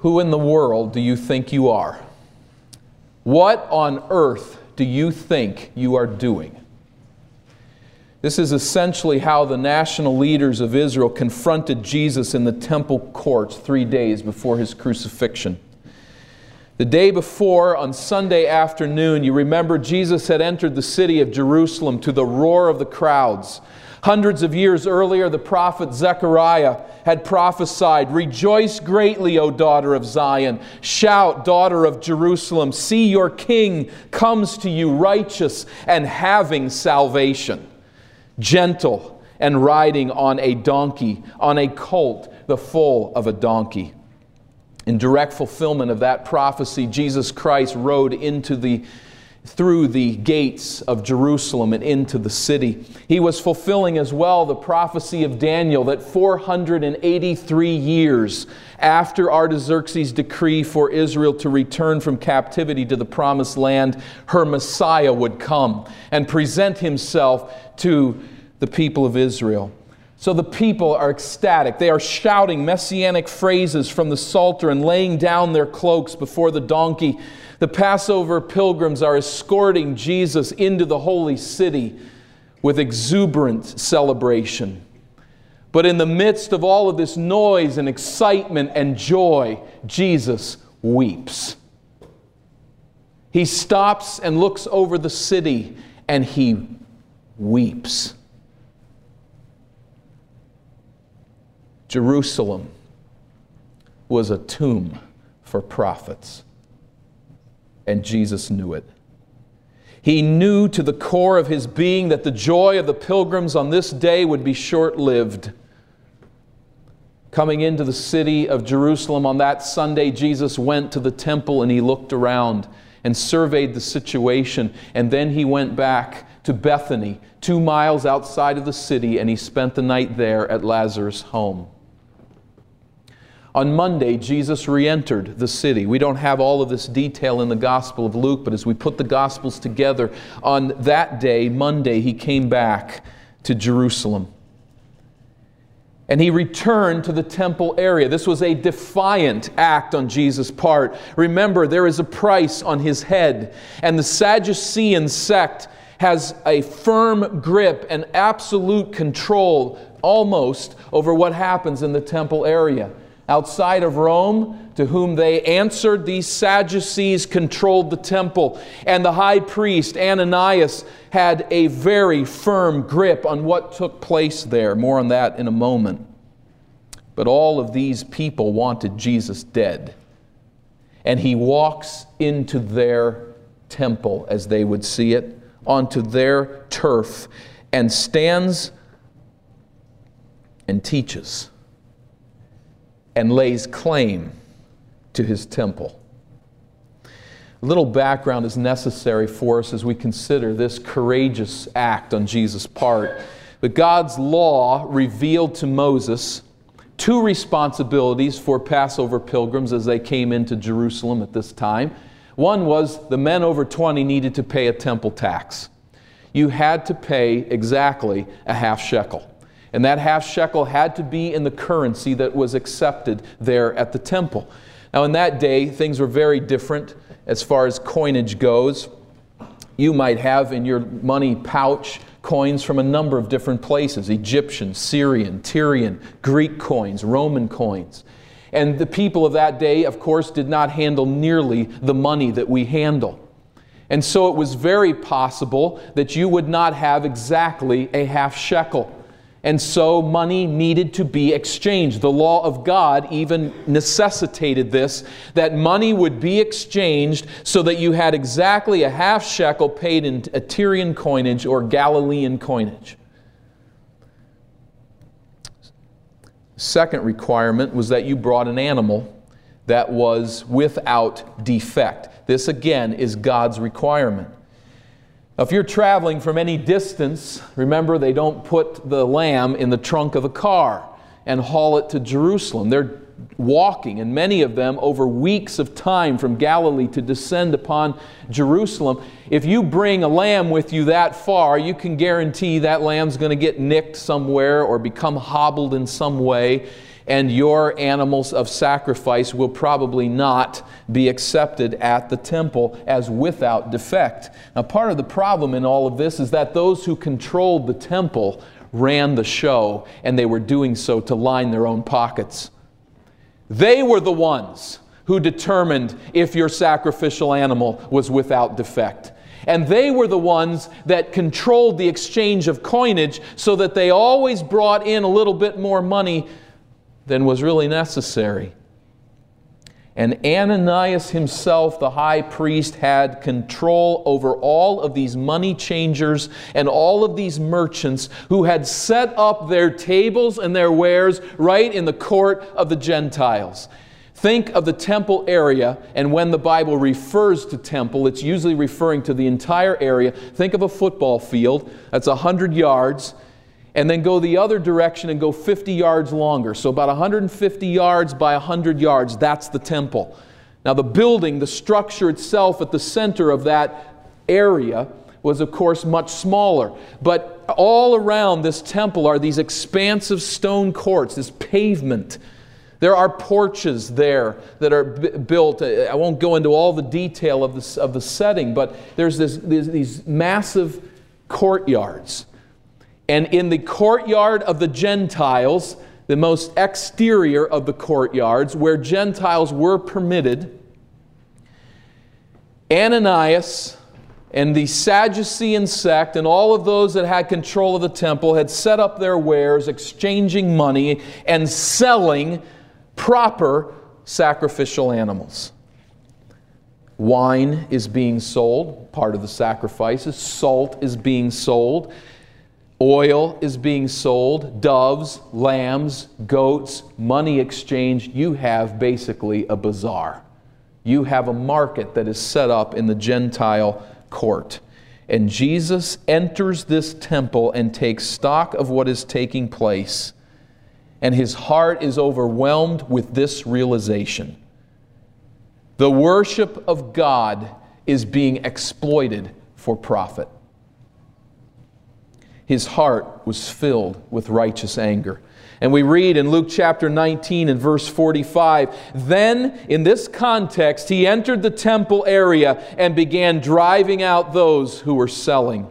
Who in the world do you think you are? What on earth do you think you are doing? This is essentially how the national leaders of Israel confronted Jesus in the temple courts 3 days before his crucifixion. The day before, on Sunday afternoon, you remember Jesus had entered the city of Jerusalem to the roar of the crowds. Hundreds of years earlier, the prophet Zechariah had prophesied, "Rejoice greatly, O daughter of Zion. Shout, daughter of Jerusalem. See, your king comes to you righteous and having salvation, gentle and riding on a donkey, on a colt, the foal of a donkey." In direct fulfillment of that prophecy, Jesus Christ rode through the gates of Jerusalem and into the city. He was fulfilling as well the prophecy of Daniel that 483 years after Artaxerxes' decree for Israel to return from captivity to the promised land, her Messiah would come and present himself to the people of Israel. So the people are ecstatic. They are shouting messianic phrases from the Psalter and laying down their cloaks before the donkey. The Passover pilgrims are escorting Jesus into the holy city with exuberant celebration. But in the midst of all of this noise and excitement and joy, Jesus weeps. He stops and looks over the city and he weeps. Jerusalem was a tomb for prophets, and Jesus knew it. He knew to the core of his being that the joy of the pilgrims on this day would be short-lived. Coming into the city of Jerusalem on that Sunday, Jesus went to the temple and he looked around and surveyed the situation, and then he went back to Bethany, 2 miles outside of the city, and he spent the night there at Lazarus' home. On Monday, Jesus re-entered the city. We don't have all of this detail in the Gospel of Luke, but as we put the Gospels together, on that day, Monday, he came back to Jerusalem. And he returned to the temple area. This was a defiant act on Jesus' part. Remember, there is a price on his head, and the Sadducean sect has a firm grip and absolute control almost over what happens in the temple area. Outside of Rome, to whom they answered, these Sadducees controlled the temple, and the high priest, Ananias, had a very firm grip on what took place there. More on that in a moment. But all of these people wanted Jesus dead, and he walks into their temple, as they would see it, onto their turf, and stands and teaches and lays claim to his temple. A little background is necessary for us as we consider this courageous act on Jesus' part. But God's law revealed to Moses two responsibilities for Passover pilgrims as they came into Jerusalem at this time. One was the men over 20 needed to pay a temple tax. You had to pay exactly a half shekel. And that half shekel had to be in the currency that was accepted there at the temple. Now in that day, things were very different as far as coinage goes. You might have in your money pouch coins from a number of different places: Egyptian, Syrian, Tyrian, Greek coins, Roman coins. And the people of that day, of course, did not handle nearly the money that we handle. And so it was very possible that you would not have exactly a half shekel. And so money needed to be exchanged. The law of God even necessitated this, that money would be exchanged so that you had exactly a half shekel paid in a Tyrian coinage or Galilean coinage. The second requirement was that you brought an animal that was without defect. This again is God's requirement. If you're traveling from any distance, remember they don't put the lamb in the trunk of a car. and haul it to Jerusalem. They're walking, and many of them over weeks of time from Galilee to descend upon Jerusalem. If you bring a lamb with you that far, you can guarantee that lamb's going to get nicked somewhere or become hobbled in some way, and your animals of sacrifice will probably not be accepted at the temple as without defect. Now, part of the problem in all of this is that those who controlled the temple ran the show, and they were doing so to line their own pockets. They were the ones who determined if your sacrificial animal was without defect. And they were the ones that controlled the exchange of coinage so that they always brought in a little bit more money than was really necessary. And Ananias himself, the high priest, had control over all of these money changers and all of these merchants who had set up their tables and their wares right in the court of the Gentiles. Think of the temple area, and when the Bible refers to temple, it's usually referring to the entire area. Think of a football field that's 100 yards. And then go the other direction and go 50 yards longer. So about 150 yards by 100 yards, that's the temple. Now the building, the structure itself at the center of that area was of course much smaller. But all around this temple are these expansive stone courts, this pavement. There are porches there that are built. I won't go into all the detail of the setting, but there's these massive courtyards. And in the courtyard of the Gentiles, the most exterior of the courtyards, where Gentiles were permitted, Ananias and the Sadducean sect and all of those that had control of the temple had set up their wares, exchanging money and selling proper sacrificial animals. Wine is being sold, part of the sacrifices. Salt is being sold. Oil is being sold, doves, lambs, goats, money exchanged. You have basically a bazaar. You have a market that is set up in the Gentile court. And Jesus enters this temple and takes stock of what is taking place. And his heart is overwhelmed with this realization. The worship of God is being exploited for profit. His heart was filled with righteous anger. And we read in Luke chapter 19 and verse 45, "Then, in this context, he entered the temple area and began driving out those who were selling."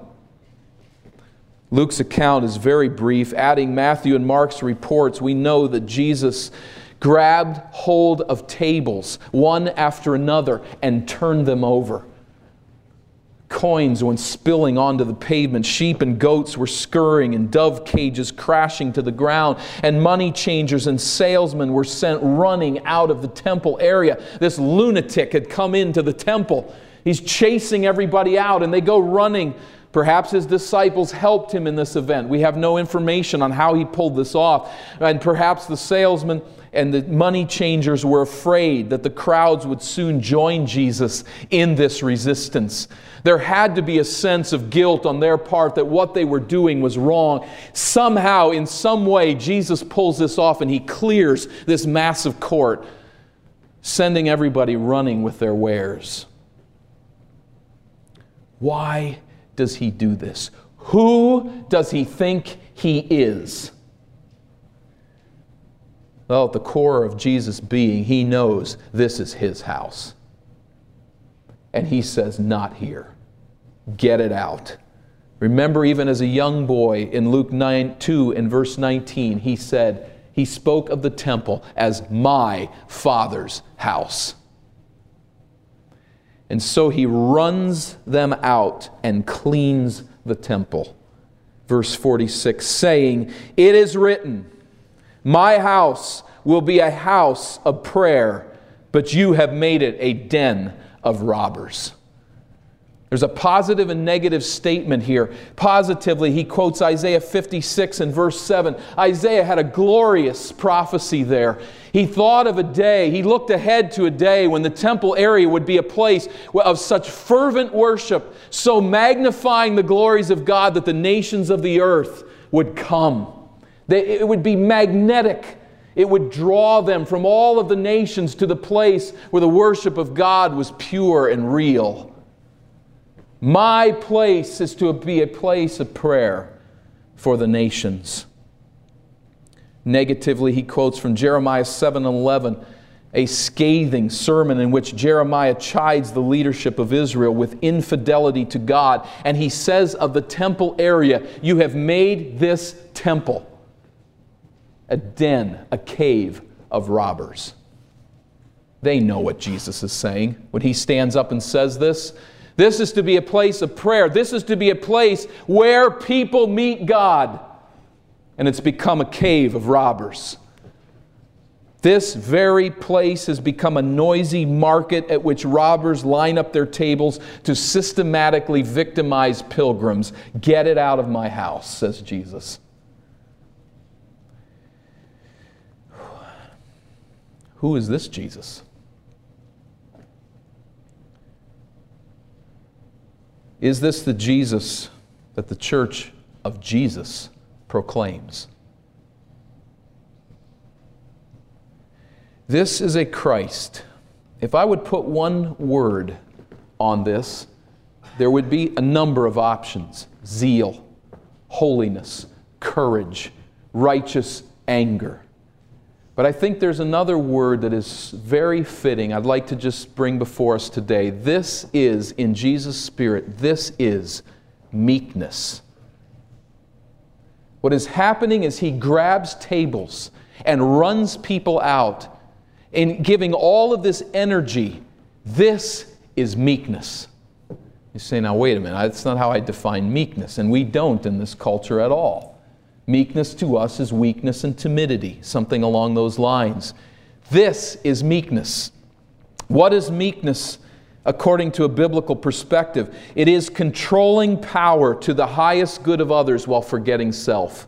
Luke's account is very brief. Adding Matthew and Mark's reports, we know that Jesus grabbed hold of tables, one after another, and turned them over. Coins went spilling onto the pavement. Sheep and goats were scurrying and dove cages crashing to the ground. And money changers and salesmen were sent running out of the temple area. This lunatic had come into the temple. He's chasing everybody out and they go running. Perhaps his disciples helped him in this event. We have no information on how he pulled this off. And perhaps the salesmen and the money changers were afraid that the crowds would soon join Jesus in this resistance. There had to be a sense of guilt on their part that what they were doing was wrong. Somehow, in some way, Jesus pulls this off and he clears this massive court, sending everybody running with their wares. Why does he do this? Who does he think he is? Well, at the core of Jesus' being, he knows this is his house. And he says, not here. Get it out. Remember, even as a young boy in Luke 2 and verse 19, he said, he spoke of the temple as my Father's house. And so he runs them out and cleans the temple. Verse 46, saying, "It is written, my house will be a house of prayer, but you have made it a den of robbers." There's a positive and negative statement here. Positively, he quotes Isaiah 56 and verse 7. Isaiah had a glorious prophecy there. He thought of a day, he looked ahead to a day when the temple area would be a place of such fervent worship, so magnifying the glories of God that the nations of the earth would come. It would be magnetic. It would draw them from all of the nations to the place where the worship of God was pure and real. My place is to be a place of prayer for the nations. Negatively, he quotes from Jeremiah 7:11, a scathing sermon in which Jeremiah chides the leadership of Israel with infidelity to God. And he says of the temple area, "You have made this temple a den, a cave of robbers." They know what Jesus is saying when he stands up and says this. This is to be a place of prayer. This is to be a place where people meet God. And it's become a cave of robbers. This very place has become a noisy market at which robbers line up their tables to systematically victimize pilgrims. Get it out of my house, says Jesus. Who is this Jesus? Is this the Jesus that the Church of Jesus proclaims? This is a Christ. If I would put one word on this, there would be a number of options: zeal, holiness, courage, righteous anger. But I think there's another word that is very fitting I'd like to just bring before us today. This is, in Jesus' spirit, this is meekness. What is happening is he grabs tables and runs people out. In giving all of this energy, this is meekness. You say, now wait a minute, that's not how I define meekness, and we don't in this culture at all. Meekness to us is weakness and timidity, something along those lines. This is meekness. What is meekness according to a biblical perspective? It is controlling power to the highest good of others while forgetting self.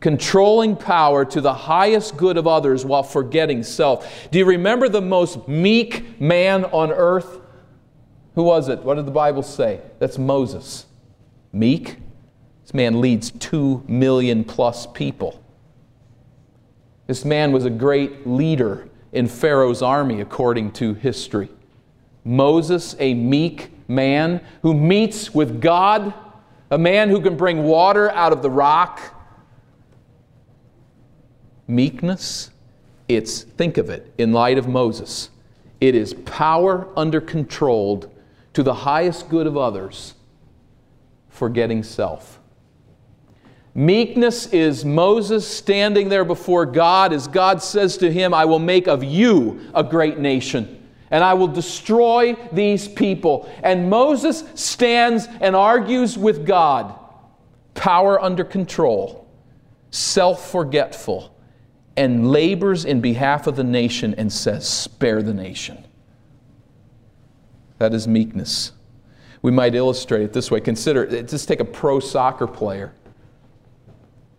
Controlling power to the highest good of others while forgetting self. Do you remember the most meek man on earth? Who was it? What did the Bible say? That's Moses. Meek? This man leads 2 million plus people. This man was a great leader in Pharaoh's army, according to history. Moses, a meek man who meets with God, a man who can bring water out of the rock. Meekness, it's, think of it, in light of Moses. It is power under control to the highest good of others, forgetting self. Meekness is Moses standing there before God as God says to him, I will make of you a great nation, and I will destroy these people. And Moses stands and argues with God. Power under control, self-forgetful, and labors in behalf of the nation and says, spare the nation. That is meekness. We might illustrate it this way. Consider it. Just take a pro soccer player.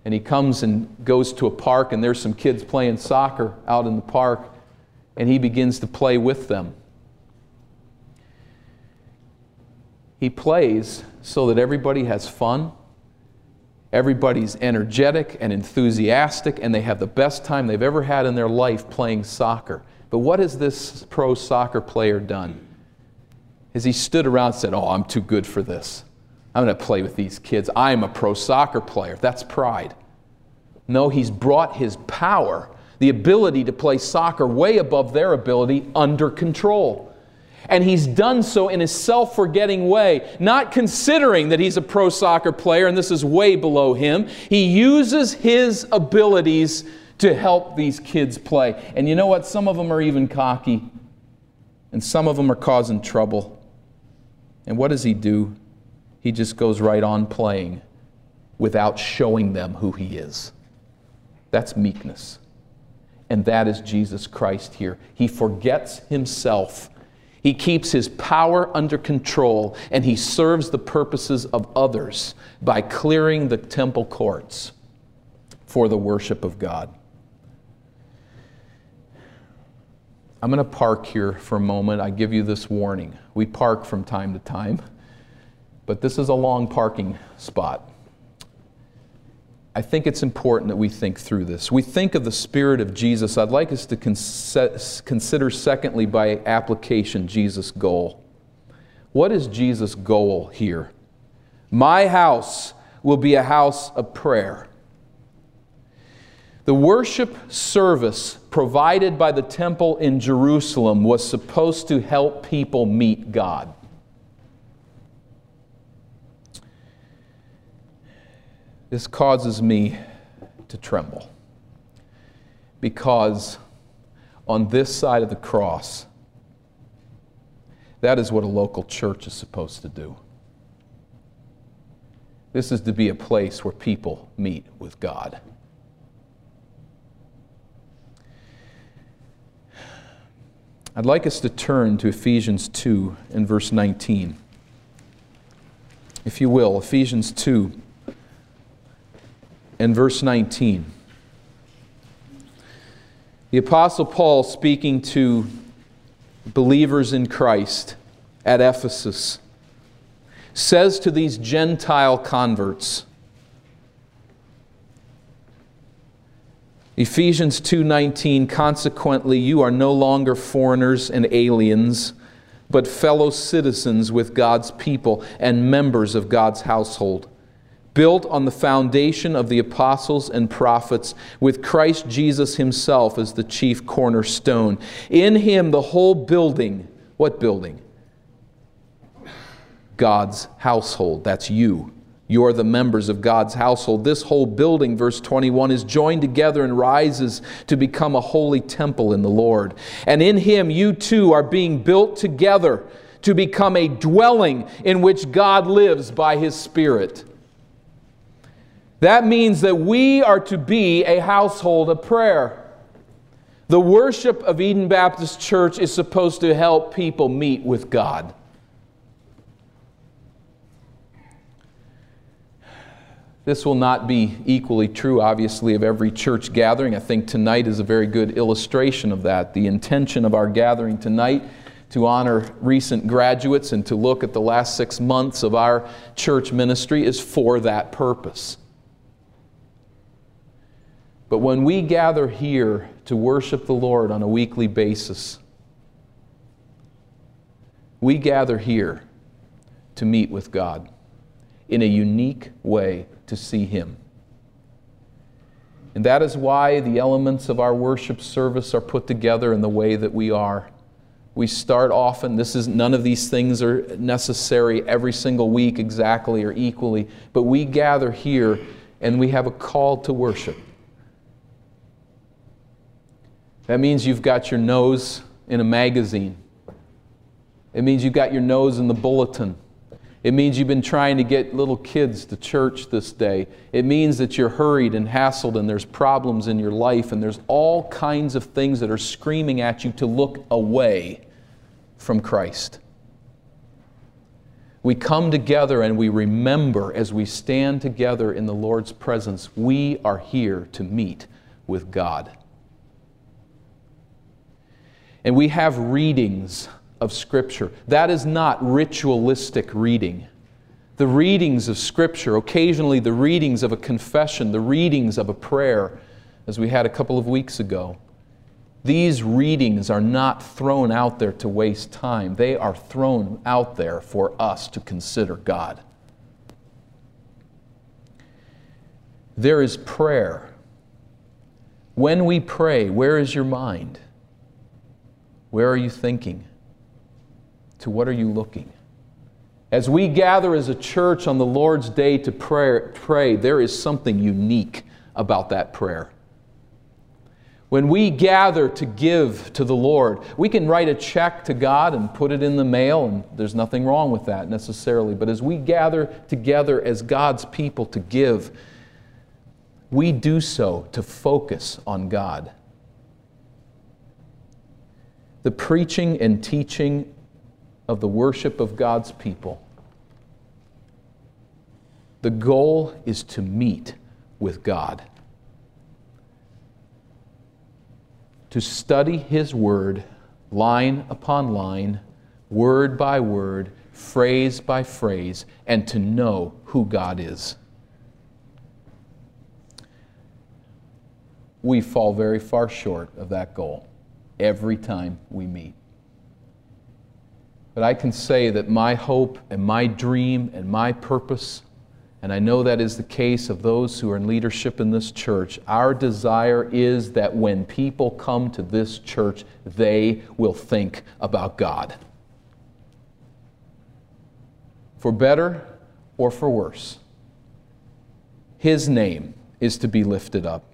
And he comes and goes to a park, and there's some kids playing soccer out in the park, and he begins to play with them. He plays so that everybody has fun. Everybody's energetic and enthusiastic, and they have the best time they've ever had in their life playing soccer. But what has this pro soccer player done? Is he stood around and said, oh, I'm too good for this. I'm going to play with these kids. I'm a pro soccer player. That's pride. No, he's brought his power, the ability to play soccer way above their ability, under control. And he's done so in a self-forgetting way, not considering that he's a pro soccer player and this is way below him. He uses his abilities to help these kids play. And you know what? Some of them are even cocky. And some of them are causing trouble. And what does he do? He just goes right on playing without showing them who he is. That's meekness. And that is Jesus Christ here. He forgets himself. He keeps his power under control, and he serves the purposes of others by clearing the temple courts for the worship of God. I'm going to park here for a moment. I give you this warning. We park from time to time, but this is a long parking spot. I think it's important that we think through this. We think of the Spirit of Jesus. I'd like us to consider, secondly, by application, Jesus' goal. What is Jesus' goal here? My house will be a house of prayer. The worship service provided by the temple in Jerusalem was supposed to help people meet God. This causes me to tremble, because on this side of the cross, that is what a local church is supposed to do. This is to be a place where people meet with God. I'd like us to turn to Ephesians 2 and verse 19. If you will, Ephesians 2. In verse 19, the Apostle Paul, speaking to believers in Christ at Ephesus, says to these Gentile converts, Ephesians 2:19, consequently, you are no longer foreigners and aliens, but fellow citizens with God's people and members of God's household, built on the foundation of the apostles and prophets, with Christ Jesus himself as the chief cornerstone. In him the whole building, what building? God's household, that's you. You're the members of God's household. This whole building, verse 21, is joined together and rises to become a holy temple in the Lord. And in him you too are being built together to become a dwelling in which God lives by his Spirit. That means that we are to be a household of prayer. The worship of Eden Baptist Church is supposed to help people meet with God. This will not be equally true, obviously, of every church gathering. I think tonight is a very good illustration of that. The intention of our gathering tonight to honor recent graduates and to look at the last 6 months of our church ministry is for that purpose. But when we gather here to worship the Lord on a weekly basis, we gather here to meet with God in a unique way, to see Him. And that is why the elements of our worship service are put together in the way that we are. We start often, none of these things are necessary every single week exactly or equally, but we gather here and we have a call to worship. That means you've got your nose in a magazine. It means you've got your nose in the bulletin. It means you've been trying to get little kids to church this day. It means that you're hurried and hassled and there's problems in your life and there's all kinds of things that are screaming at you to look away from Christ. We come together and we remember, as we stand together in the Lord's presence, we are here to meet with God. And we have readings of Scripture. That is not ritualistic reading. The readings of Scripture, occasionally the readings of a confession, the readings of a prayer, as we had a couple of weeks ago, these readings are not thrown out there to waste time. They are thrown out there for us to consider God. There is prayer. When we pray, where is your mind? Where are you thinking? To what are you looking? As we gather as a church on the Lord's Day to pray, there is something unique about that prayer. When we gather to give to the Lord, we can write a check to God and put it in the mail, and there's nothing wrong with that necessarily. But as we gather together as God's people to give, we do so to focus on God. The preaching and teaching of the worship of God's people. The goal is to meet with God, to study His Word line upon line, word by word, phrase by phrase, and to know who God is. we fall very far short of that goal every time we meet. But I can say that my hope and my dream and my purpose, and I know that is the case of those who are in leadership in this church, our desire is that when people come to this church, they will think about God. For better or for worse, His name is to be lifted up.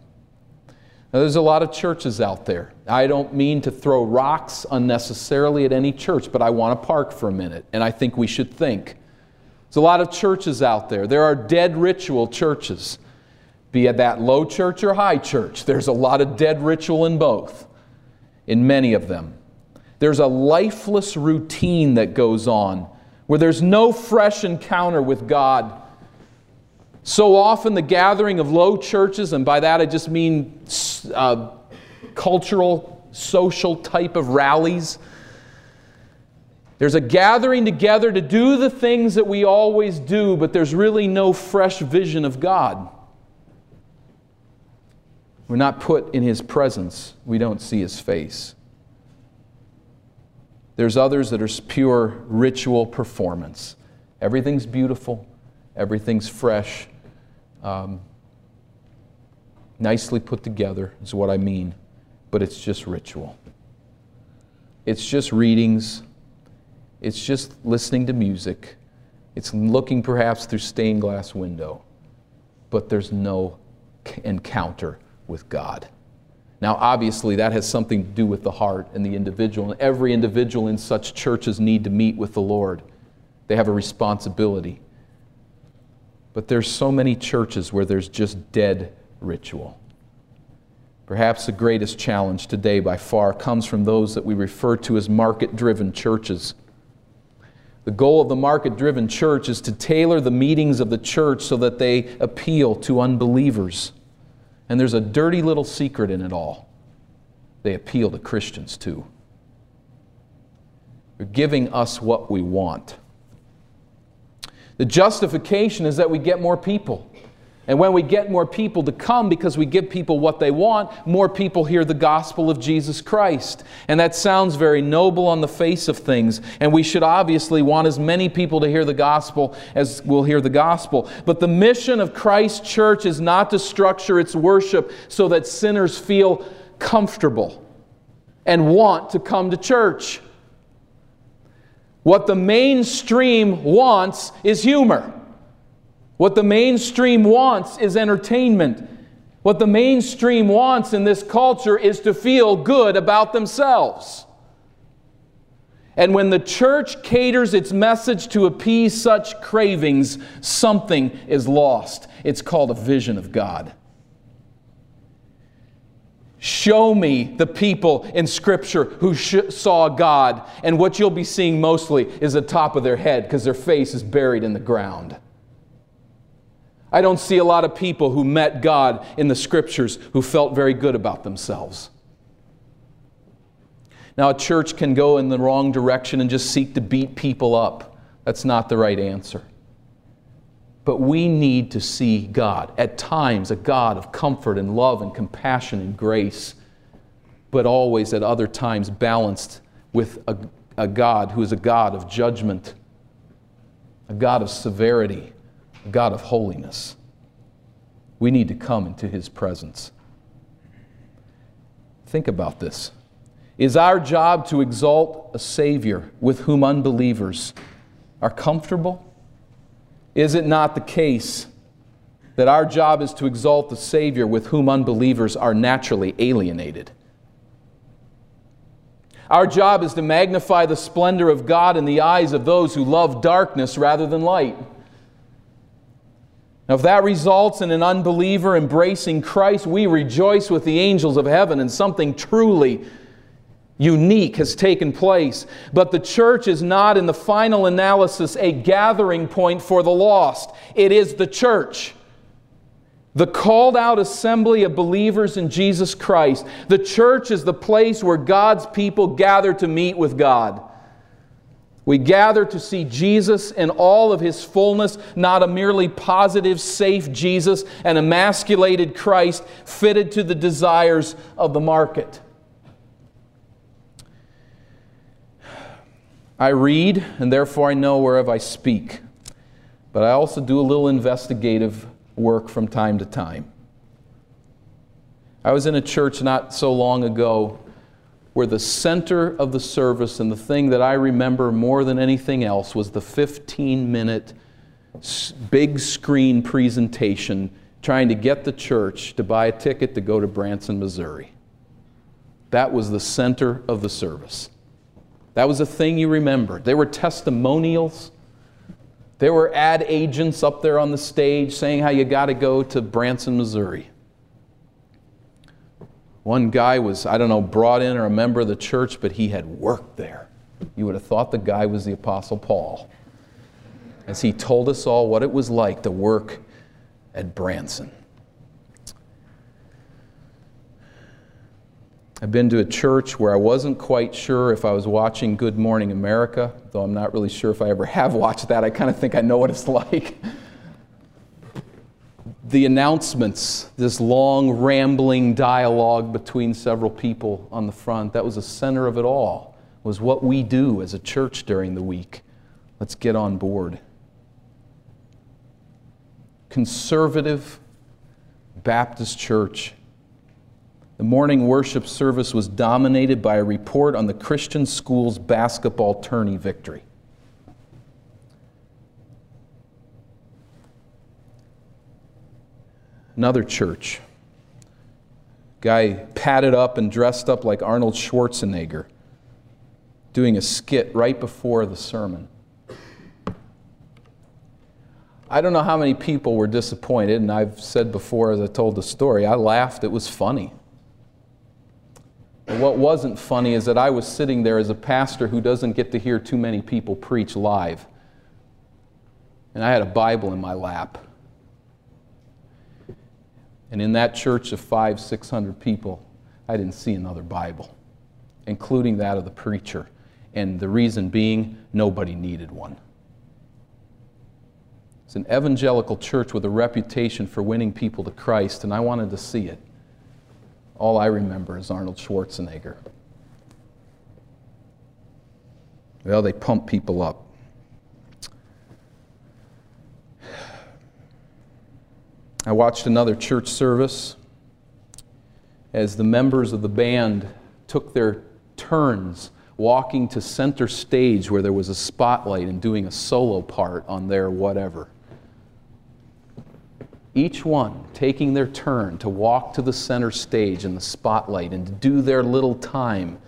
Now, there's a lot of churches out there. I don't mean to throw rocks unnecessarily at any church, but I want to park for a minute, and I think we should think. There's a lot of churches out there. There are dead ritual churches, be it that low church or high church. There's a lot of dead ritual in both, in many of them. There's a lifeless routine that goes on where there's no fresh encounter with God. So often the gathering of low churches, and by that I just mean cultural, social type of rallies, there's a gathering together to do the things that we always do, but there's really no fresh vision of God. We're not put in His presence. We don't see His face. There's others that are pure ritual performance. Everything's beautiful. Everything's fresh. Nicely put together is what I mean. But it's just ritual. It's just readings. It's just listening to music. It's looking perhaps through stained glass window. But there's no encounter with God. Now, obviously, that has something to do with the heart and the individual. And every individual in such churches need to meet with the Lord. They have a responsibility. But there's so many churches where there's just dead ritual. Perhaps the greatest challenge today by far comes from those that we refer to as market-driven churches. The goal of the market-driven church is to tailor the meetings of the church so that they appeal to unbelievers. And there's a dirty little secret in it all. They appeal to Christians too. They're giving us what we want. The justification is that we get more people. And when we get more people to come because we give people what they want, more people hear the gospel of Jesus Christ. And that sounds very noble on the face of things. And we should obviously want as many people to hear the gospel as will hear the gospel. But the mission of Christ's church is not to structure its worship so that sinners feel comfortable and want to come to church. What the mainstream wants is humor. What the mainstream wants is entertainment. What the mainstream wants in this culture is to feel good about themselves. And when the church caters its message to appease such cravings, something is lost. It's called a vision of God. Show me the people in Scripture who saw God, and what you'll be seeing mostly is the top of their head because their face is buried in the ground. I don't see a lot of people who met God in the Scriptures who felt very good about themselves. Now, a church can go in the wrong direction and just seek to beat people up. That's not the right answer. But we need to see God, at times a God of comfort and love and compassion and grace, but always at other times balanced with a God who is a God of judgment, a God of severity, God of holiness. We need to come into His presence. Think about this. Is our job to exalt a Savior with whom unbelievers are comfortable? Is it not the case that our job is to exalt the Savior with whom unbelievers are naturally alienated? Our job is to magnify the splendor of God in the eyes of those who love darkness rather than light. Now, if that results in an unbeliever embracing Christ, we rejoice with the angels of heaven, and something truly unique has taken place. But the church is not, in the final analysis, a gathering point for the lost. It is the church, the called-out assembly of believers in Jesus Christ. The church is the place where God's people gather to meet with God. We gather to see Jesus in all of His fullness, not a merely positive, safe Jesus, an emasculated Christ fitted to the desires of the market. I read, and therefore I know whereof I speak. But I also do a little investigative work from time to time. I was in a church not so long ago where the center of the service and the thing that I remember more than anything else was the 15-minute big screen presentation trying to get the church to buy a ticket to go to Branson, Missouri. That was the center of the service. That was a thing you remembered. There were testimonials. There were ad agents up there on the stage saying how you got to go to Branson, Missouri. One guy was, I don't know, brought in or a member of the church, but he had worked there. You would have thought the guy was the Apostle Paul, as he told us all what it was like to work at Branson. I've been to a church where I wasn't quite sure if I was watching Good Morning America, though I'm not really sure if I ever have watched that. I kind of think I know what it's like. The announcements, this long, rambling dialogue between several people on the front, that was the center of it all, was what we do as a church during the week. Let's get on board. Conservative Baptist Church. The morning worship service was dominated by a report on the Christian school's basketball tourney victory. Another church. Guy padded up and dressed up like Arnold Schwarzenegger, doing a skit right before the sermon. I don't know how many people were disappointed, and I've said before as I told the story, I laughed, it was funny. But what wasn't funny is that I was sitting there as a pastor who doesn't get to hear too many people preach live. And I had a Bible in my lap. And in that church of 500-600 people, I didn't see another Bible, including that of the preacher. And the reason being, nobody needed one. It's an evangelical church with a reputation for winning people to Christ, and I wanted to see it. All I remember is Arnold Schwarzenegger. Well, they pump people up. I watched another church service as the members of the band took their turns walking to center stage where there was a spotlight and doing a solo part on their whatever. Each one taking their turn to walk to the center stage in the spotlight and to do their little time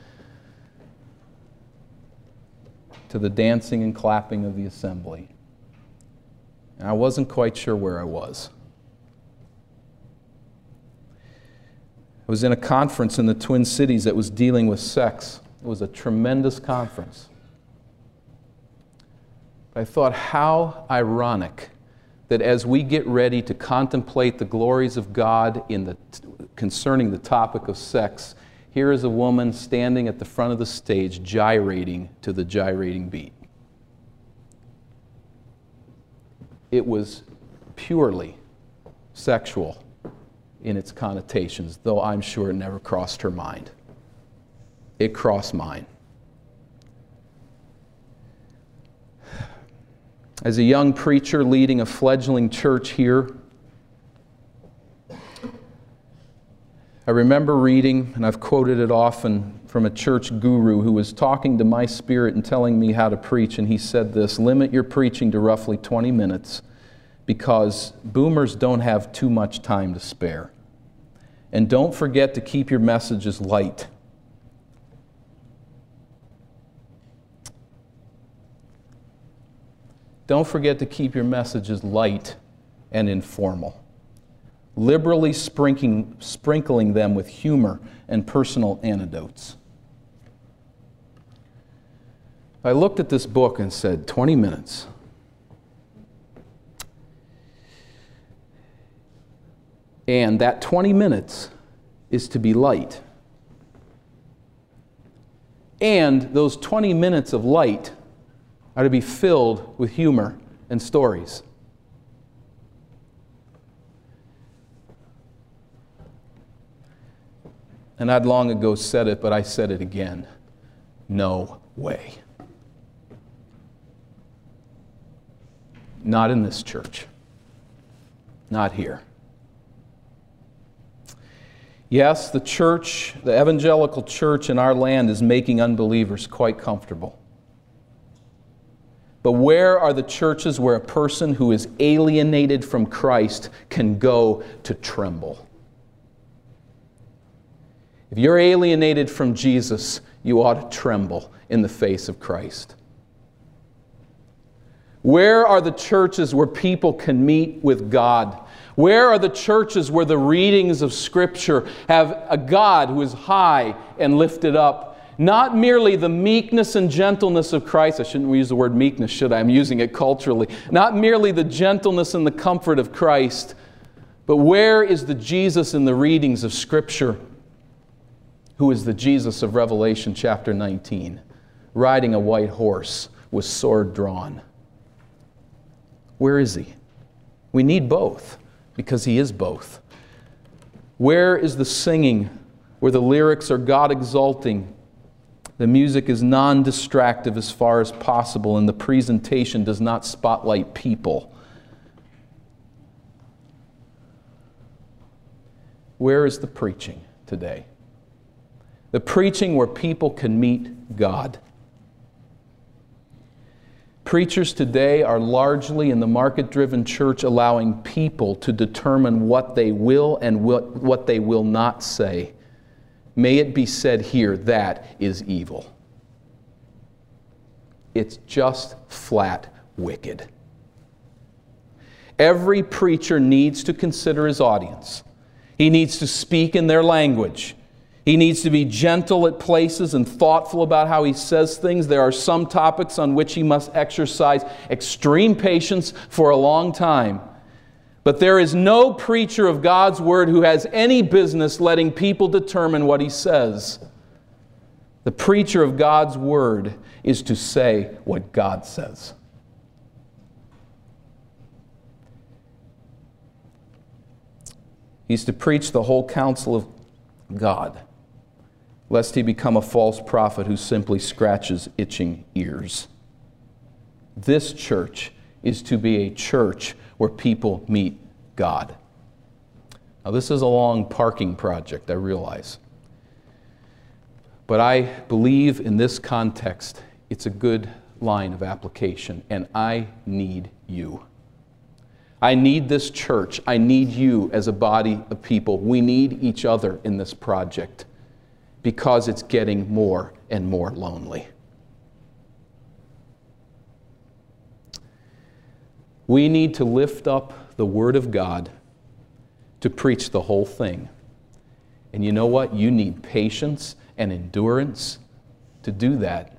to the dancing and clapping of the assembly. And I wasn't quite sure where I was. I was in a conference in the Twin Cities that was dealing with sex. It was a tremendous conference. I thought, how ironic that as we get ready to contemplate the glories of God concerning the topic of sex, here is a woman standing at the front of the stage gyrating to the gyrating beat. It was purely sexual in its connotations, though I'm sure it never crossed her mind. It crossed mine. As a young preacher leading a fledgling church here, I remember reading, and I've quoted it often, from a church guru who was talking to my spirit and telling me how to preach, and he said this, "Limit your preaching to roughly 20 minutes. Because boomers don't have too much time to spare. And don't forget to keep your messages light." Don't forget to keep your messages light and informal, liberally sprinkling them with humor and personal anecdotes. I looked at this book and said, 20 minutes. And that 20 minutes is to be light. And those 20 minutes of light are to be filled with humor and stories. And I'd long ago said it, but I said it again. No way. Not in this church. Not here. Yes, the church, the evangelical church in our land is making unbelievers quite comfortable. But where are the churches where a person who is alienated from Christ can go to tremble? If you're alienated from Jesus, you ought to tremble in the face of Christ. Where are the churches where people can meet with God? Where are the churches where the readings of Scripture have a God who is high and lifted up? Not merely the meekness and gentleness of Christ. I shouldn't use the word meekness, should I? I'm using it culturally. Not merely the gentleness and the comfort of Christ, but where is the Jesus in the readings of Scripture? Who is the Jesus of Revelation chapter 19, riding a white horse with sword drawn? Where is he? We need both, because he is both. Where is the singing where the lyrics are God-exalting, the music is non-distractive as far as possible, and the presentation does not spotlight people? Where is the preaching today? The preaching where people can meet God. Preachers today are largely in the market-driven church allowing people to determine what they will and what they will not say. May it be said here, that is evil. It's just flat wicked. Every preacher needs to consider his audience. He needs to speak in their language. He needs to be gentle at places and thoughtful about how he says things. There are some topics on which he must exercise extreme patience for a long time. But there is no preacher of God's Word who has any business letting people determine what he says. The preacher of God's Word is to say what God says. He's to preach the whole counsel of God, lest he become a false prophet who simply scratches itching ears. This church is to be a church where people meet God. Now, this is a long parking project, I realize. But I believe in this context, it's a good line of application, and I need you. I need this church. I need you as a body of people. We need each other in this project, because it's getting more and more lonely. We need to lift up the Word of God to preach the whole thing. And you know what? You need patience and endurance to do that.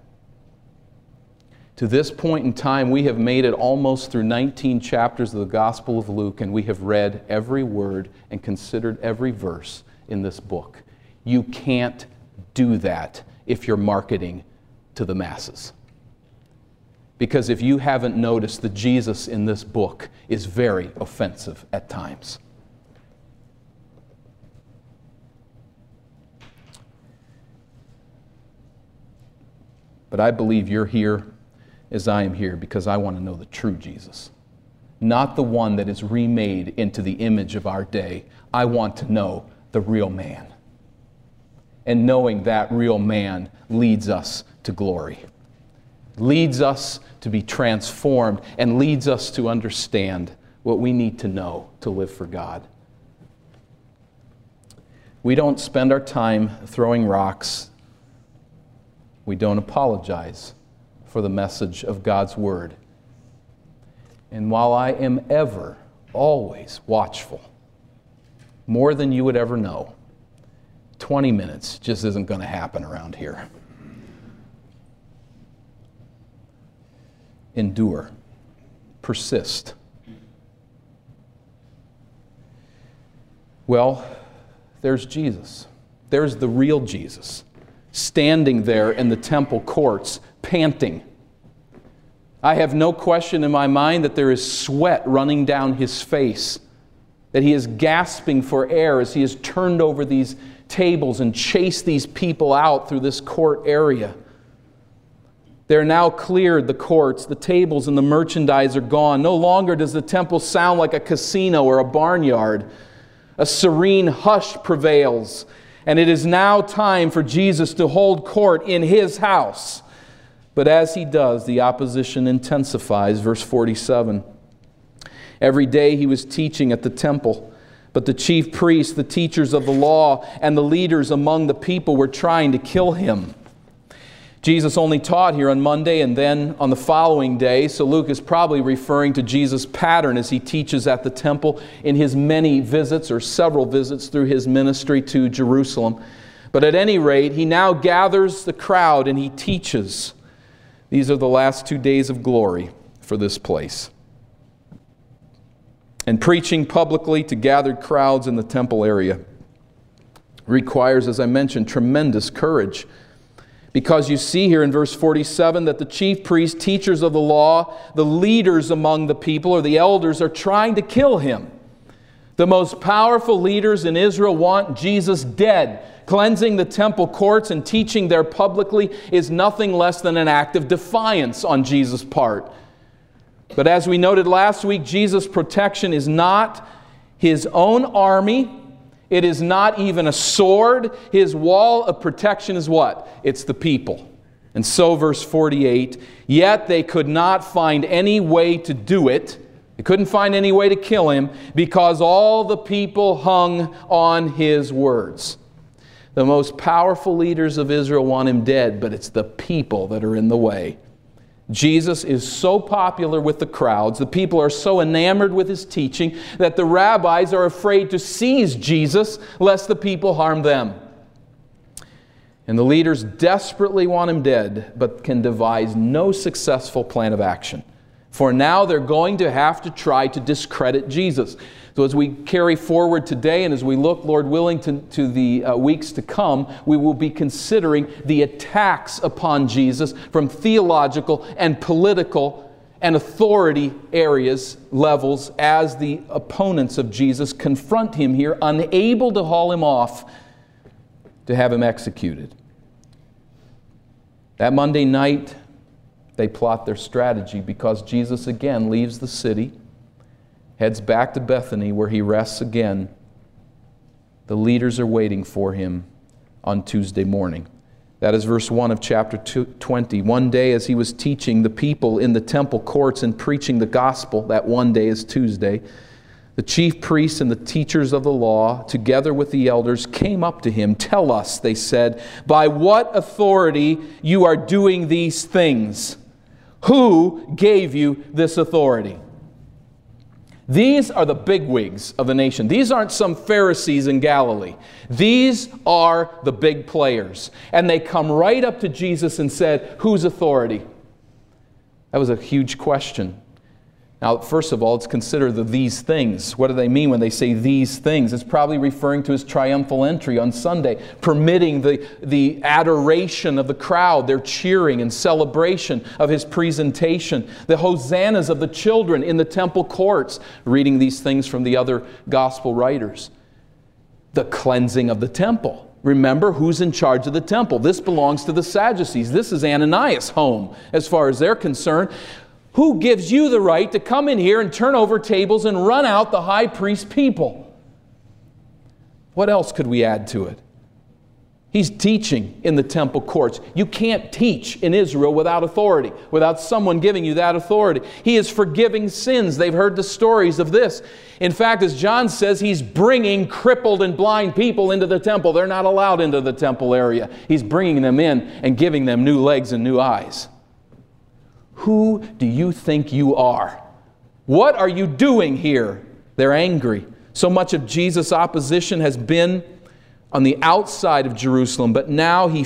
To this point in time, we have made it almost through 19 chapters of the Gospel of Luke, and we have read every word and considered every verse in this book. You can't do that if you're marketing to the masses. Because if you haven't noticed, the Jesus in this book is very offensive at times. But I believe you're here as I am here, because I want to know the true Jesus, not the one that is remade into the image of our day. I want to know the real man. And knowing that real man leads us to glory, leads us to be transformed, and leads us to understand what we need to know to live for God. We don't spend our time throwing rocks. We don't apologize for the message of God's Word. And while I am ever, always watchful, more than you would ever know, 20 minutes just isn't going to happen around here. Endure. Persist. Well, there's Jesus. There's the real Jesus, standing there in the temple courts, panting, I have no question in my mind that there is sweat running down his face, that he is gasping for air as he has turned over these tables and chased these people out through this court area. They're now cleared, the courts, the tables, and the merchandise are gone. No longer does the temple sound like a casino or a barnyard. A serene hush prevails, and it is now time for Jesus to hold court in his house. But as he does, the opposition intensifies. Verse 47. Every day he was teaching at the temple, but the chief priests, the teachers of the law, and the leaders among the people were trying to kill him. Jesus only taught here on Monday and then on the following day, so Luke is probably referring to Jesus' pattern as he teaches at the temple in his many visits or several visits through his ministry to Jerusalem. But at any rate, he now gathers the crowd and he teaches. These are the last 2 days of glory for this place. And preaching publicly to gathered crowds in the temple area requires, as I mentioned, tremendous courage. Because you see here in verse 47 that the chief priests, teachers of the law, the leaders among the people, or the elders, are trying to kill him. The most powerful leaders in Israel want Jesus dead. Cleansing the temple courts and teaching there publicly is nothing less than an act of defiance on Jesus' part. But as we noted last week, Jesus' protection is not his own army. It is not even a sword. His wall of protection is what? It's the people. And so verse 48, yet they could not find any way to do it. They couldn't find any way to kill him because all the people hung on his words. The most powerful leaders of Israel want him dead, but it's the people that are in the way. Jesus is so popular with the crowds, the people are so enamored with his teaching, that the rabbis are afraid to seize Jesus lest the people harm them. And the leaders desperately want him dead, but can devise no successful plan of action. For now they're going to have to try to discredit Jesus. So as we carry forward today and as we look, Lord willing, to the weeks to come, we will be considering the attacks upon Jesus from theological and political and authority areas, levels, as the opponents of Jesus confront him here, unable to haul him off, to have him executed. That Monday night, they plot their strategy because Jesus again leaves the city, heads back to Bethany where he rests again. The leaders are waiting for him on Tuesday morning. That is verse 1 of chapter 20. One day as he was teaching the people in the temple courts and preaching the gospel, that one day is Tuesday, the chief priests and the teachers of the law, together with the elders, came up to him. Tell us, they said, by what authority you are doing these things? Who gave you this authority? These are the bigwigs of the nation. These aren't some Pharisees in Galilee. These are the big players. And they come right up to Jesus and said, whose authority? That was a huge question. Now, first of all, let's consider the these things. What do they mean when they say these things? It's probably referring to his triumphal entry on Sunday, permitting the adoration of the crowd, their cheering and celebration of his presentation, the hosannas of the children in the temple courts, reading these things from the other gospel writers. The cleansing of the temple. Remember who's in charge of the temple. This belongs to the Sadducees. This is Ananias' home, as far as they're concerned. Who gives you the right to come in here and turn over tables and run out the high priest's people? What else could we add to it? He's teaching in the temple courts. You can't teach in Israel without authority, without someone giving you that authority. He is forgiving sins. They've heard the stories of this. In fact, as John says, he's bringing crippled and blind people into the temple. They're not allowed into the temple area. He's bringing them in and giving them new legs and new eyes. Who do you think you are? What are you doing here? They're angry. So much of Jesus' opposition has been on the outside of Jerusalem, but now he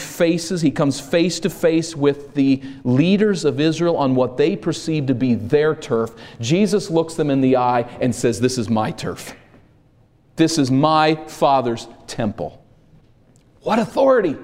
comes face to face with the leaders of Israel on what they perceive to be their turf. Jesus looks them in the eye and says, this is my turf. This is my Father's temple. What authority?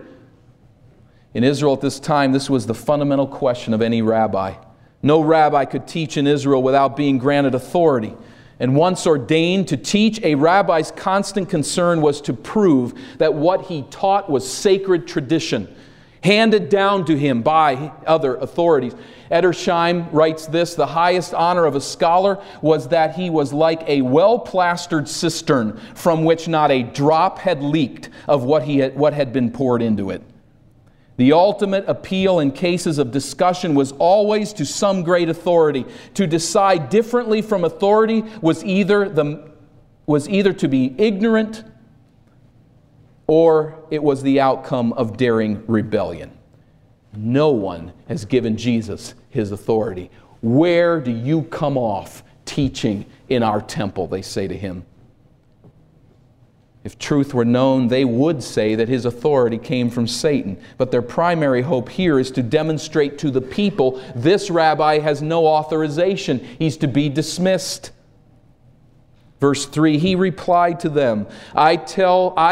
In Israel at this time, this was the fundamental question of any rabbi. No rabbi could teach in Israel without being granted authority. And once ordained to teach, a rabbi's constant concern was to prove that what he taught was sacred tradition, handed down to him by other authorities. Edersheim writes this: the highest honor of a scholar was that he was like a well-plastered cistern from which not a drop had leaked of what had been poured into it. The ultimate appeal in cases of discussion was always to some great authority. To decide differently from authority was either to be ignorant, or it was the outcome of daring rebellion. No one has given Jesus his authority. "Where do you come off teaching in our temple?" they say to him. If truth were known, they would say that his authority came from Satan. But their primary hope here is to demonstrate to the people this rabbi has no authorization. He's to be dismissed. Verse 3, he replied to them, I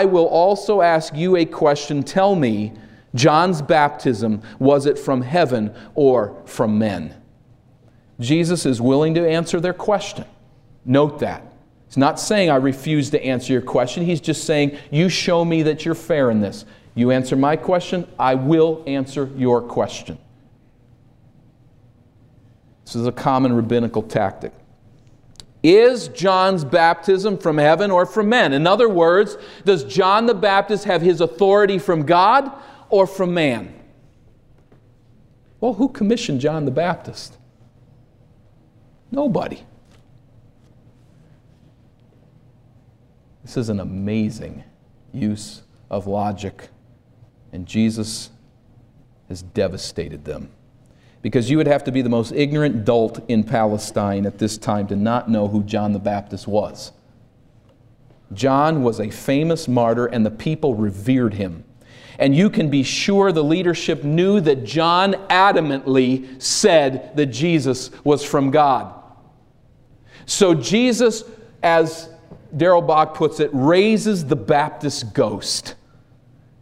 will also ask you a question. Tell me, John's baptism, was it from heaven or from men? Jesus is willing to answer their question. Note that. He's not saying, I refuse to answer your question. He's just saying, you show me that you're fair in this. You answer my question, I will answer your question. This is a common rabbinical tactic. Is John's baptism from heaven or from men? In other words, does John the Baptist have his authority from God or from man? Well, who commissioned John the Baptist? Nobody. This is an amazing use of logic, and Jesus has devastated them. Because you would have to be the most ignorant dolt in Palestine at this time to not know who John the Baptist was. John was a famous martyr, and the people revered him. And you can be sure the leadership knew that John adamantly said that Jesus was from God. So Jesus, as Darrell Bock puts it, raises the Baptist ghost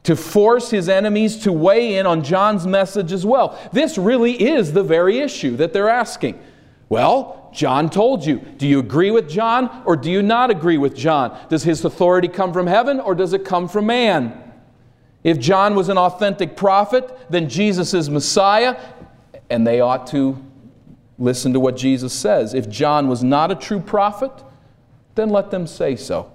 to force his enemies to weigh in on John's message as well. This really is the very issue that they're asking. Well, John told you. Do you agree with John or do you not agree with John? Does his authority come from heaven or does it come from man? If John was an authentic prophet, then Jesus is Messiah, and they ought to listen to what Jesus says. If John was not a true prophet, then let them say so.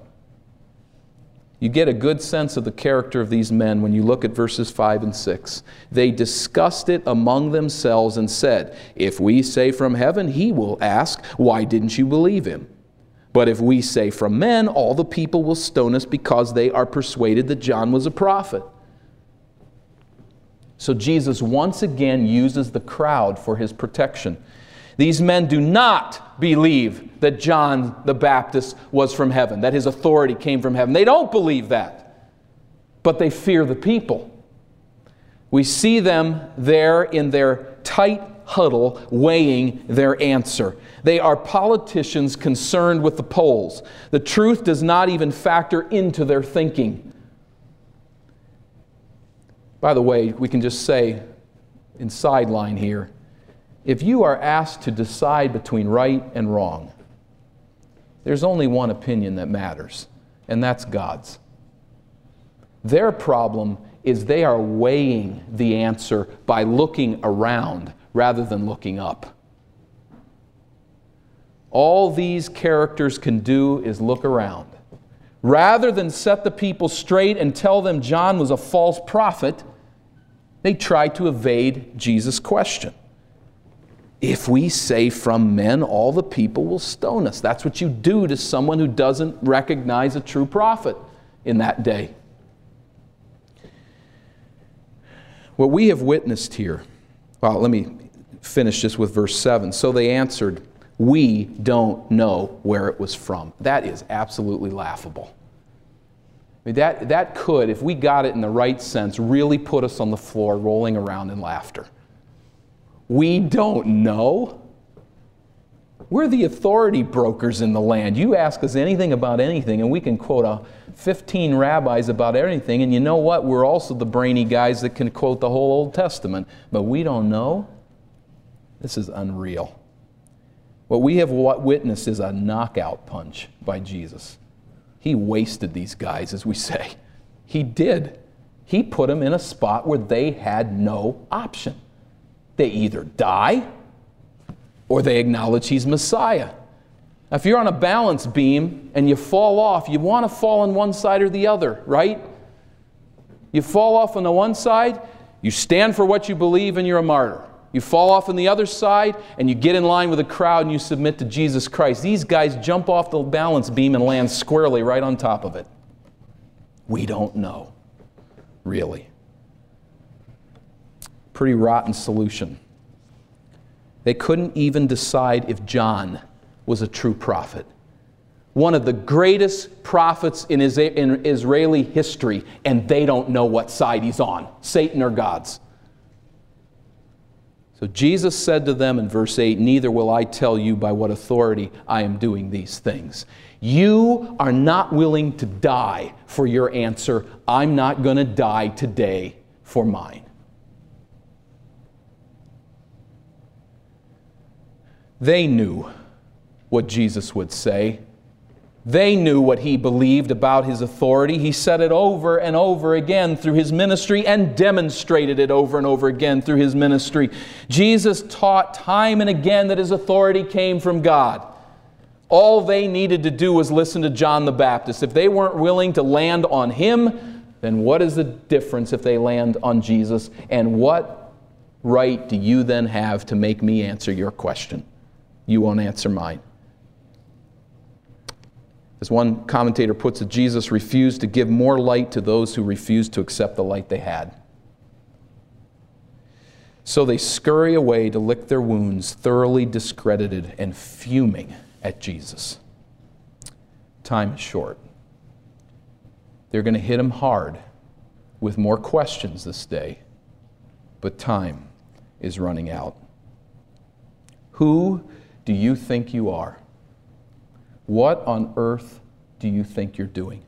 You get a good sense of the character of these men when you look at verses 5 and 6. They discussed it among themselves and said, if we say from heaven, he will ask, why didn't you believe him? But if we say from men, all the people will stone us because they are persuaded that John was a prophet. So Jesus once again uses the crowd for his protection. These men do not believe that John the Baptist was from heaven, that his authority came from heaven. They don't believe that, but they fear the people. We see them there in their tight huddle weighing their answer. They are politicians concerned with the polls. The truth does not even factor into their thinking. By the way, we can just say in sideline here, if you are asked to decide between right and wrong, there's only one opinion that matters, and that's God's. Their problem is they are weighing the answer by looking around rather than looking up. All these characters can do is look around. Rather than set the people straight and tell them John was a false prophet, they try to evade Jesus' question. If we say from men, all the people will stone us. That's what you do to someone who doesn't recognize a true prophet in that day. What we have witnessed here, well, let me finish just with verse 7. So they answered, we don't know where it was from. That is absolutely laughable. I mean, that could, if we got it in the right sense, really put us on the floor rolling around in laughter. We don't know. We're the authority brokers in the land. You ask us anything about anything, and we can quote 15 rabbis about anything, and you know what? We're also the brainy guys that can quote the whole Old Testament, but we don't know. This is unreal. What we have witnessed is a knockout punch by Jesus. He wasted these guys, as we say. He did. He put them in a spot where they had no option. They either die or they acknowledge he's Messiah. Now, if you're on a balance beam and you fall off, you want to fall on one side or the other, right? You fall off on the one side, you stand for what you believe and you're a martyr. You fall off on the other side and you get in line with the crowd and you submit to Jesus Christ. These guys jump off the balance beam and land squarely right on top of it. We don't know, really. Pretty rotten solution. They couldn't even decide if John was a true prophet. One of the greatest prophets in Israeli history, and they don't know what side he's on, Satan or God's. So Jesus said to them in verse 8, "Neither will I tell you by what authority I am doing these things." You are not willing to die for your answer. I'm not going to die today for mine. They knew what Jesus would say. They knew what he believed about his authority. He said it over and over again through his ministry and demonstrated it over and over again through his ministry. Jesus taught time and again that his authority came from God. All they needed to do was listen to John the Baptist. If they weren't willing to land on him, then what is the difference if they land on Jesus? And what right do you then have to make me answer your question? You won't answer mine. As one commentator puts it, Jesus refused to give more light to those who refused to accept the light they had. So they scurry away to lick their wounds, thoroughly discredited and fuming at Jesus. Time is short. They're going to hit him hard with more questions this day, but time is running out. Who do you think you are? What on earth do you think you're doing?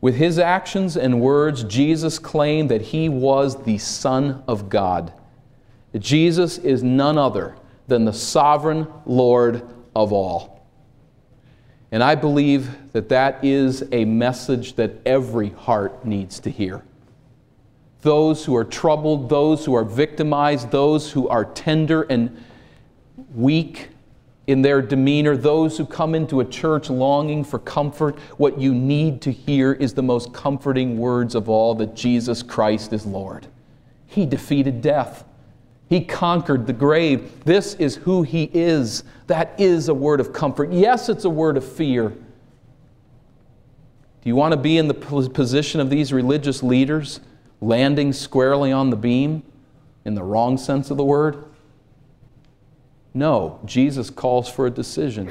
With his actions and words, Jesus claimed that he was the Son of God. Jesus is none other than the sovereign Lord of all. And I believe that that is a message that every heart needs to hear. Those who are troubled, those who are victimized, those who are tender and weak in their demeanor, those who come into a church longing for comfort, what you need to hear is the most comforting words of all, that Jesus Christ is Lord. He defeated death. He conquered the grave. This is who he is. That is a word of comfort. Yes, it's a word of fear. Do you want to be in the position of these religious leaders, landing squarely on the beam in the wrong sense of the word? No, Jesus calls for a decision.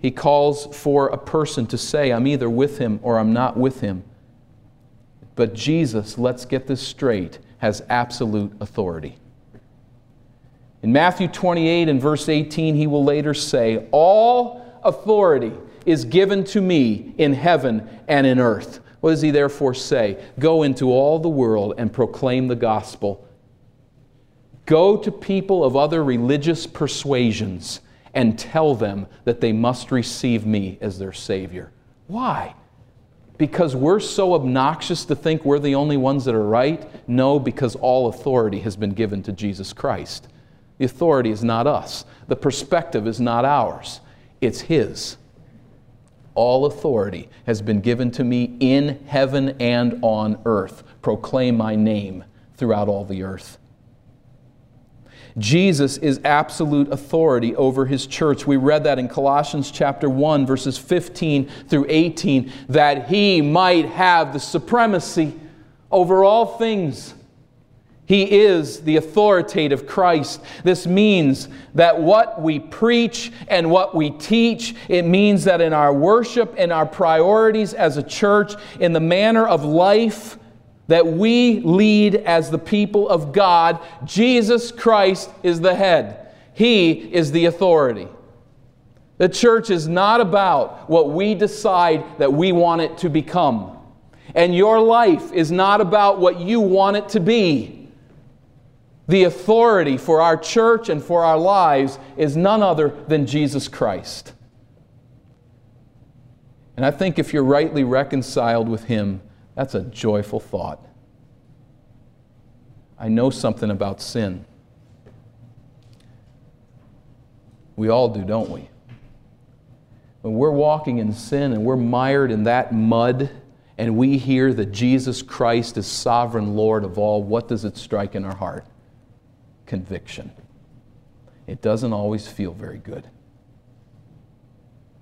He calls for a person to say, I'm either with him or I'm not with him. But Jesus, let's get this straight, has absolute authority. In Matthew 28 and verse 18, he will later say, all authority is given to me in heaven and in earth. What does he therefore say? Go into all the world and proclaim the gospel. Go to people of other religious persuasions and tell them that they must receive me as their Savior. Why? Because we're so obnoxious to think we're the only ones that are right? No, because all authority has been given to Jesus Christ. The authority is not us. The perspective is not ours. It's his. All authority has been given to me in heaven and on earth. Proclaim my name throughout all the earth. Jesus is absolute authority over his church. We read that in Colossians chapter 1, verses 15 through 18, that he might have the supremacy over all things. He is the authoritative Christ. This means that what we preach and what we teach, it means that in our worship, in our priorities as a church, in the manner of life that we lead as the people of God, Jesus Christ is the head. He is the authority. The church is not about what we decide that we want it to become. And your life is not about what you want it to be. The authority for our church and for our lives is none other than Jesus Christ. And I think if you're rightly reconciled with Him, that's a joyful thought. I know something about sin. We all do, don't we? When we're walking in sin and we're mired in that mud and we hear that Jesus Christ is sovereign Lord of all, what does it strike in our heart? Conviction. It doesn't always feel very good.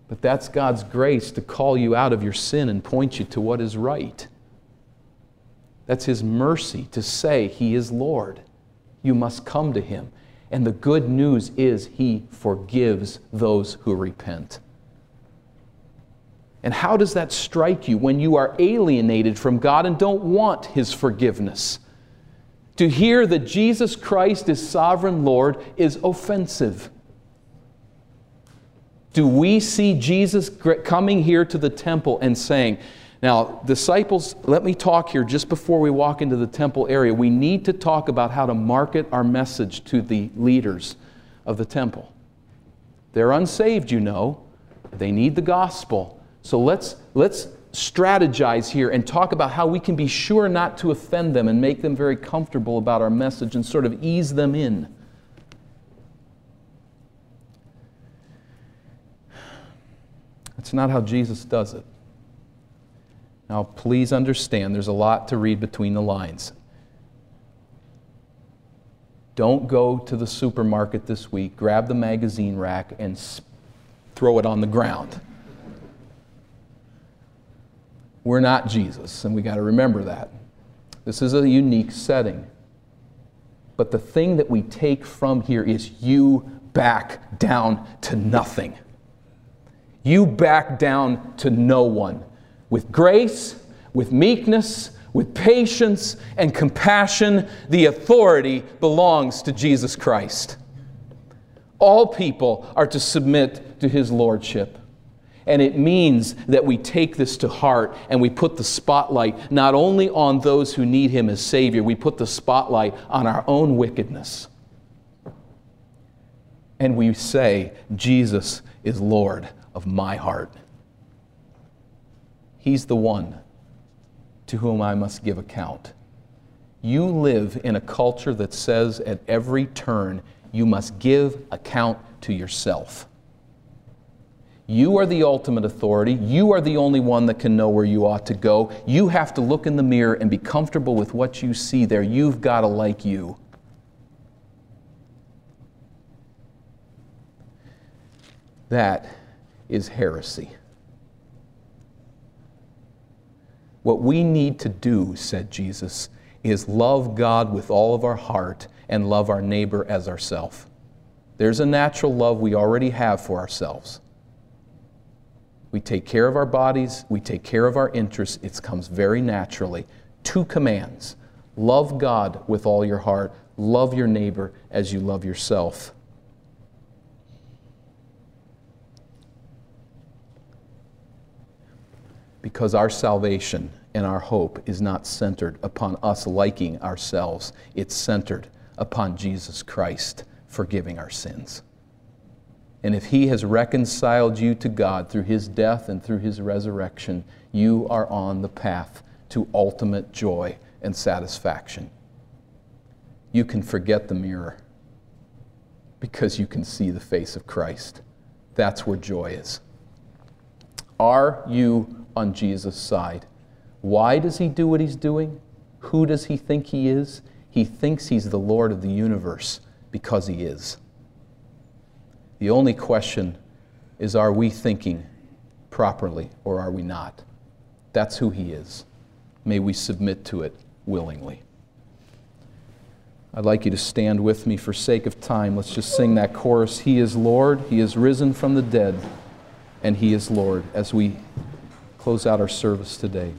But that's God's grace to call you out of your sin and point you to what is right. That's His mercy to say He is Lord. You must come to Him. And the good news is He forgives those who repent. And how does that strike you when you are alienated from God and don't want His forgiveness? To hear that Jesus Christ is sovereign Lord is offensive. Do we see Jesus coming here to the temple and saying, now, disciples, let me talk here just before we walk into the temple area. We need to talk about how to market our message to the leaders of the temple. They're unsaved, you know. They need the gospel. So let's strategize here and talk about how we can be sure not to offend them and make them very comfortable about our message and sort of ease them in. That's not how Jesus does it. Now, please understand, there's a lot to read between the lines. Don't go to the supermarket this week, grab the magazine rack, and throw it on the ground. We're not Jesus, and we've got to remember that. This is a unique setting. But the thing that we take from here is you back down to nothing. You back down to no one. With grace, with meekness, with patience and compassion, the authority belongs to Jesus Christ. All people are to submit to His lordship. And it means that we take this to heart and we put the spotlight not only on those who need Him as Savior, we put the spotlight on our own wickedness. And we say, Jesus is Lord of my heart. He's the one to whom I must give account. You live in a culture that says at every turn, you must give account to yourself. You are the ultimate authority. You are the only one that can know where you ought to go. You have to look in the mirror and be comfortable with what you see there. You've got to like you. That is heresy. What we need to do, said Jesus, is love God with all of our heart and love our neighbor as ourselves. There's a natural love we already have for ourselves. We take care of our bodies, we take care of our interests, it comes very naturally. Two commands: love God with all your heart, love your neighbor as you love yourself. Because our salvation and our hope is not centered upon us liking ourselves, it's centered upon Jesus Christ forgiving our sins. And if He has reconciled you to God through His death and through His resurrection, you are on the path to ultimate joy and satisfaction. You can forget the mirror because you can see the face of Christ. That's where joy is. Are you on Jesus' side? Why does He do what He's doing? Who does He think He is? He thinks He's the Lord of the universe because He is. The only question is, are we thinking properly or are we not? That's who He is. May we submit to it willingly. I'd like you to stand with me for sake of time. Let's just sing that chorus. He is Lord, He is risen from the dead, and He is Lord, as we close out our service today.